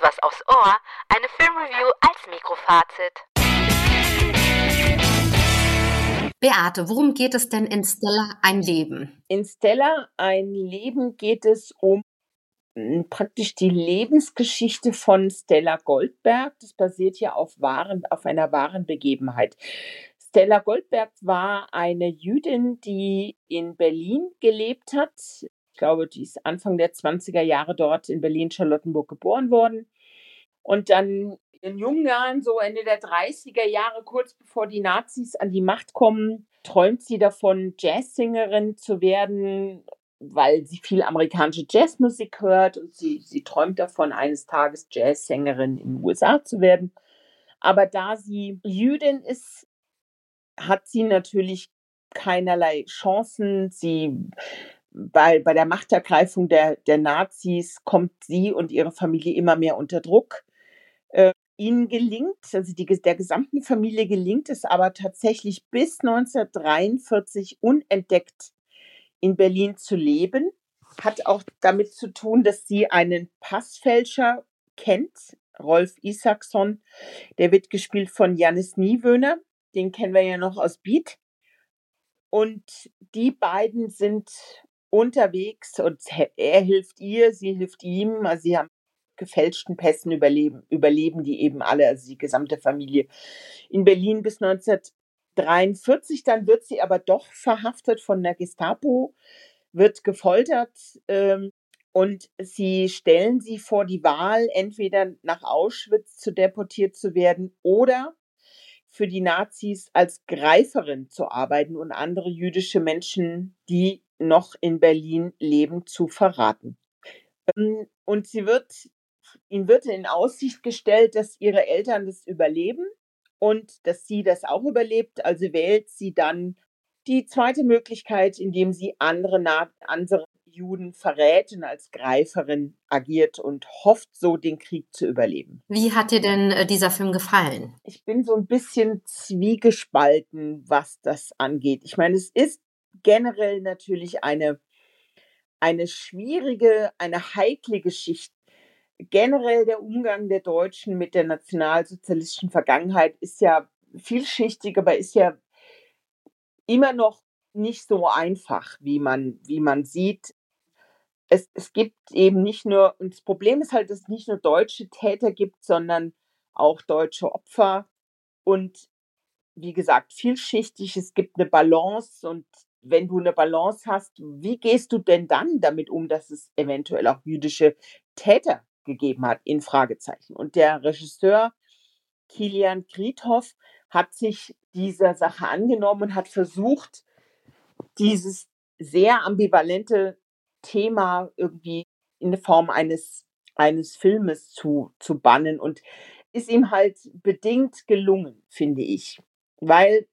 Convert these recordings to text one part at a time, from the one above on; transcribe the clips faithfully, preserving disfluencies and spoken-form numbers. Jetzt was aufs Ohr, eine Filmreview als Mikrofazit. Beate, worum geht es denn in Stella ein Leben? In Stella ein Leben geht es um praktisch die Lebensgeschichte von Stella Goldberg. Das basiert ja auf, wahren, auf einer wahren Begebenheit. Stella Goldberg war eine Jüdin, die in Berlin gelebt hat. Ich glaube, die ist Anfang der zwanziger Jahre dort in Berlin-Charlottenburg geboren worden. Und dann in jungen Jahren, so Ende der dreißiger Jahre, kurz bevor die Nazis an die Macht kommen, träumt sie davon, Jazzsängerin zu werden, weil sie viel amerikanische Jazzmusik hört. Und sie, sie träumt davon, eines Tages Jazzsängerin in den U S A zu werden. Aber da sie Jüdin ist, hat sie natürlich keinerlei Chancen. Sie, bei, bei der Machtergreifung der, der Nazis kommt sie und ihre Familie immer mehr unter Druck. Äh, ihnen gelingt, also die, der gesamten Familie gelingt es aber tatsächlich bis neunzehnhundertdreiundvierzig unentdeckt in Berlin zu leben. Hat auch damit zu tun, dass sie einen Passfälscher kennt, Rolf Isaksson. Der wird gespielt von Janis Niewöhner. Den kennen wir ja noch aus Beat. Und die beiden sind unterwegs und er hilft ihr, sie hilft ihm. Also sie haben gefälschten Pässen überleben, überleben die eben alle, also die gesamte Familie in Berlin bis neunzehnhundertdreiundvierzig. Dann wird sie aber doch verhaftet von der Gestapo, wird gefoltert ähm, und sie stellen sie vor die Wahl, entweder nach Auschwitz zu deportiert zu werden oder für die Nazis als Greiferin zu arbeiten und andere jüdische Menschen, die noch in Berlin leben, zu verraten. Und sie wird, ihnen wird in Aussicht gestellt, dass ihre Eltern das überleben und dass sie das auch überlebt. Also wählt sie dann die zweite Möglichkeit, indem sie andere, Na- andere Juden verrät und als Greiferin agiert und hofft so, den Krieg zu überleben. Wie hat dir denn äh, dieser Film gefallen? Ich bin so ein bisschen zwiegespalten, was das angeht. Ich meine, es ist generell natürlich eine, eine schwierige, eine heikle Geschichte. Generell der Umgang der Deutschen mit der nationalsozialistischen Vergangenheit ist ja vielschichtig, aber ist ja immer noch nicht so einfach, wie man, wie man sieht. Es, es gibt eben nicht nur, und das Problem ist halt, dass es nicht nur deutsche Täter gibt, sondern auch deutsche Opfer. Und wie gesagt, vielschichtig, es gibt eine Balance. Und wenn du eine Balance hast, wie gehst du denn dann damit um, dass es eventuell auch jüdische Täter gegeben hat, in Fragezeichen. Und der Regisseur Kilian Riedhof hat sich dieser Sache angenommen und hat versucht, dieses sehr ambivalente Thema irgendwie in der Form eines, eines Filmes zu, zu bannen und ist ihm halt bedingt gelungen, finde ich. Weil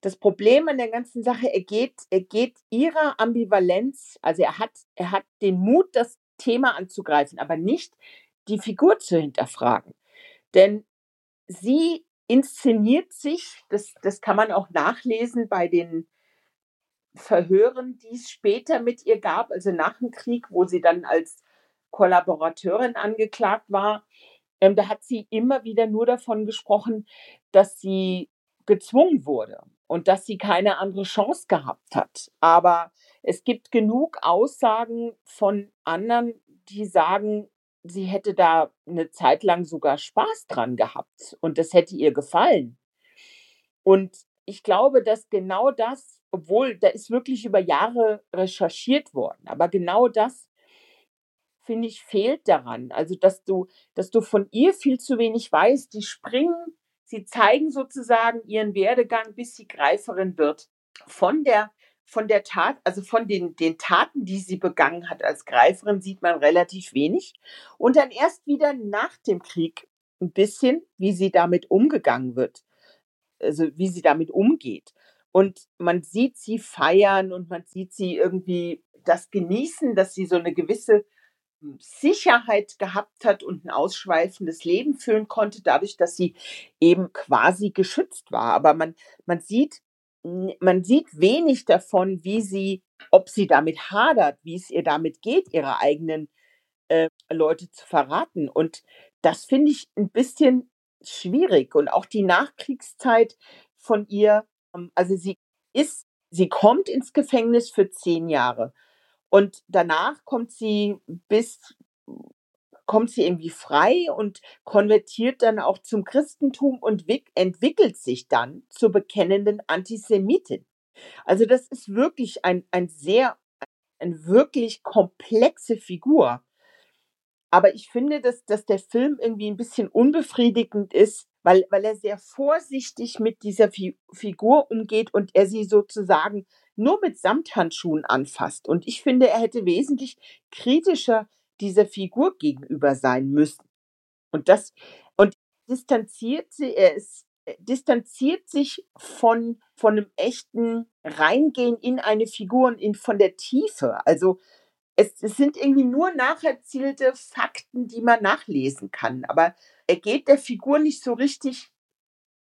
das Problem an der ganzen Sache, er geht, er geht ihrer Ambivalenz, also er hat, er hat den Mut, das Thema anzugreifen, aber nicht die Figur zu hinterfragen. Denn sie inszeniert sich, das, das kann man auch nachlesen bei den Verhören, die es später mit ihr gab, also nach dem Krieg, wo sie dann als Kollaborateurin angeklagt war, ähm, da hat sie immer wieder nur davon gesprochen, dass sie gezwungen wurde und dass sie keine andere Chance gehabt hat. Aber es gibt genug Aussagen von anderen, die sagen, sie hätte da eine Zeit lang sogar Spaß dran gehabt und das hätte ihr gefallen. Und ich glaube, dass genau das, obwohl, da ist wirklich über Jahre recherchiert worden. Aber genau das, finde ich, fehlt daran. Also, dass du, dass du von ihr viel zu wenig weißt. Die springen, sie zeigen sozusagen ihren Werdegang, bis sie Greiferin wird. Von der, von der Tat, also von den, den Taten, die sie begangen hat als Greiferin, sieht man relativ wenig. Und dann erst wieder nach dem Krieg ein bisschen, wie sie damit umgegangen wird. Also, wie sie damit umgeht. Und man sieht sie feiern und man sieht sie irgendwie das genießen, dass sie so eine gewisse Sicherheit gehabt hat und ein ausschweifendes Leben führen konnte, dadurch, dass sie eben quasi geschützt war. Aber man, man sieht, man sieht wenig davon, wie sie, ob sie damit hadert, wie es ihr damit geht, ihrer eigenen äh, Leute zu verraten. Und das finde ich ein bisschen schwierig. Und auch die Nachkriegszeit von ihr, also sie ist, sie kommt ins Gefängnis für zehn Jahre. Und danach kommt sie bis, kommt sie irgendwie frei und konvertiert dann auch zum Christentum und entwickelt sich dann zur bekennenden Antisemitin. Also das ist wirklich ein, ein sehr, eine wirklich komplexe Figur. Aber ich finde, dass, dass der Film irgendwie ein bisschen unbefriedigend ist, weil, weil er sehr vorsichtig mit dieser Fi- Figur umgeht und er sie sozusagen nur mit Samthandschuhen anfasst. Und ich finde, er hätte wesentlich kritischer dieser Figur gegenüber sein müssen. Und das, und distanziert sie, er ist, distanziert sich von, von einem echten Reingehen in eine Figur und in, von der Tiefe. Also es, es sind irgendwie nur nacherzählte Fakten, die man nachlesen kann. Aber er geht der Figur nicht so richtig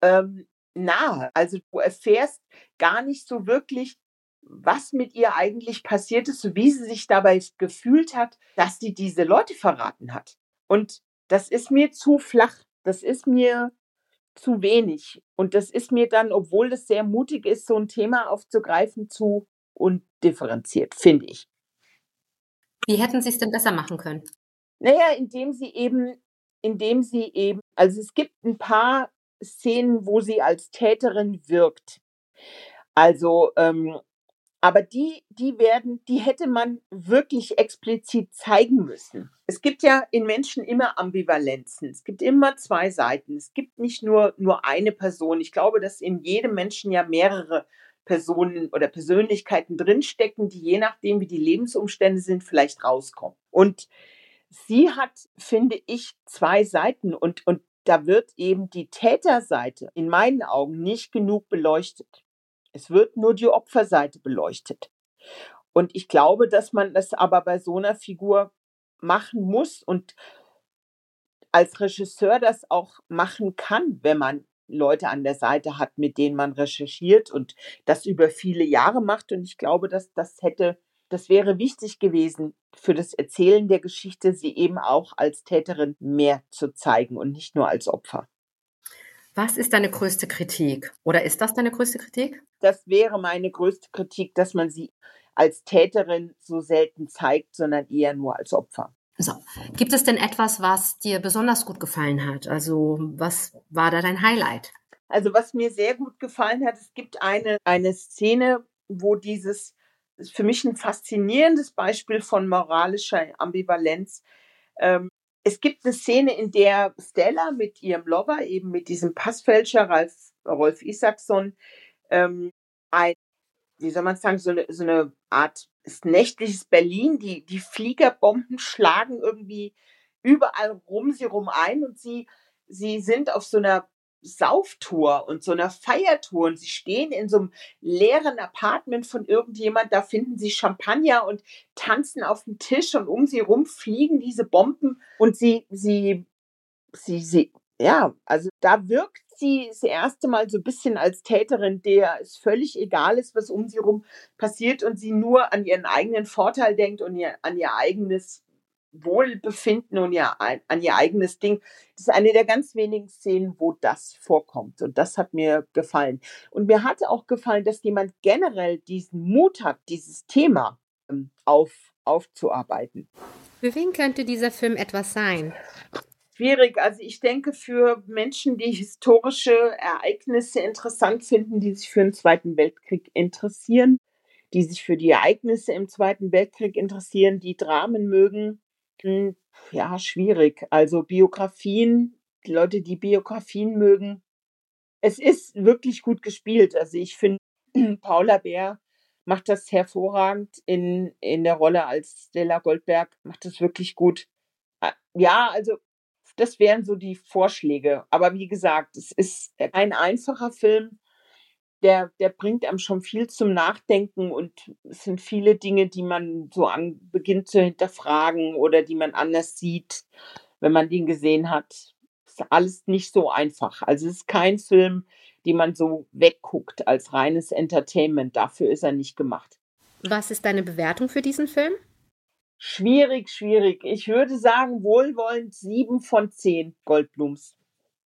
ähm, nahe. Also du erfährst gar nicht so wirklich, was mit ihr eigentlich passiert ist, so wie sie sich dabei gefühlt hat, dass sie diese Leute verraten hat. Und das ist mir zu flach. Das ist mir zu wenig. Und das ist mir dann, obwohl das sehr mutig ist, so ein Thema aufzugreifen, zu undifferenziert, finde ich. Wie hätten Sie es denn besser machen können? Naja, indem sie eben, indem sie eben, also es gibt ein paar Szenen, wo sie als Täterin wirkt. Also, ähm, aber die, die werden, die hätte man wirklich explizit zeigen müssen. Es gibt ja in Menschen immer Ambivalenzen. Es gibt immer zwei Seiten. Es gibt nicht nur, nur eine Person. Ich glaube, dass in jedem Menschen ja mehrere Personen oder Persönlichkeiten drinstecken, die je nachdem, wie die Lebensumstände sind, vielleicht rauskommen. Und sie hat, finde ich, zwei Seiten. Und, und da wird eben die Täterseite in meinen Augen nicht genug beleuchtet. Es wird nur die Opferseite beleuchtet. Und ich glaube, dass man das aber bei so einer Figur machen muss und als Regisseur das auch machen kann, wenn man Leute an der Seite hat, mit denen man recherchiert und das über viele Jahre macht. Und ich glaube, dass das hätte, das wäre wichtig gewesen für das Erzählen der Geschichte, sie eben auch als Täterin mehr zu zeigen und nicht nur als Opfer. Was ist deine größte Kritik? Oder ist das deine größte Kritik? Das wäre meine größte Kritik, dass man sie als Täterin so selten zeigt, sondern eher nur als Opfer. So, gibt es denn etwas, was dir besonders gut gefallen hat? Also, was war da dein Highlight? Also, was mir sehr gut gefallen hat, es gibt eine, eine Szene, wo dieses, das ist für mich ein faszinierendes Beispiel von moralischer Ambivalenz, ähm, es gibt eine Szene, in der Stella mit ihrem Lover, eben mit diesem Passfälscher Rolf, Rolf Isaksson, ähm, ein, wie soll man sagen, so eine, so eine Art nächtliches Berlin, die, die Fliegerbomben schlagen irgendwie überall rum sie rum ein und sie, sie sind auf so einer Sauftour und so einer Feiertour und sie stehen in so einem leeren Apartment von irgendjemand, da finden sie Champagner und tanzen auf dem Tisch und um sie rum fliegen diese Bomben und sie, sie, sie, sie, ja, also da wirkt sie das erste Mal so ein bisschen als Täterin, der es völlig egal ist, was um sie rum passiert und sie nur an ihren eigenen Vorteil denkt und ihr, an ihr eigenes Wohlbefinden und ja, an ihr eigenes Ding. Das ist eine der ganz wenigen Szenen, wo das vorkommt. Und das hat mir gefallen. Und mir hat auch gefallen, dass jemand generell diesen Mut hat, dieses Thema auf, aufzuarbeiten. Für wen könnte dieser Film etwas sein? Schwierig. Also ich denke, für Menschen, die historische Ereignisse interessant finden, die sich für den Zweiten Weltkrieg interessieren, die sich für die Ereignisse im Zweiten Weltkrieg interessieren, die Dramen mögen, ja, schwierig. Also Biografien, die Leute, die Biografien mögen. Es ist wirklich gut gespielt. Also ich finde, Paula Beer macht das hervorragend in, in der Rolle als Stella Goldberg, macht das wirklich gut. Ja, also das wären so die Vorschläge. Aber wie gesagt, es ist ein einfacher Film. Der, der bringt einem schon viel zum Nachdenken und es sind viele Dinge, die man so an, beginnt zu hinterfragen oder die man anders sieht, wenn man den gesehen hat. Ist alles nicht so einfach. Also es ist kein Film, den man so wegguckt als reines Entertainment. Dafür ist er nicht gemacht. Was ist deine Bewertung für diesen Film? Schwierig, schwierig. Ich würde sagen, wohlwollend sieben von zehn Goldblums.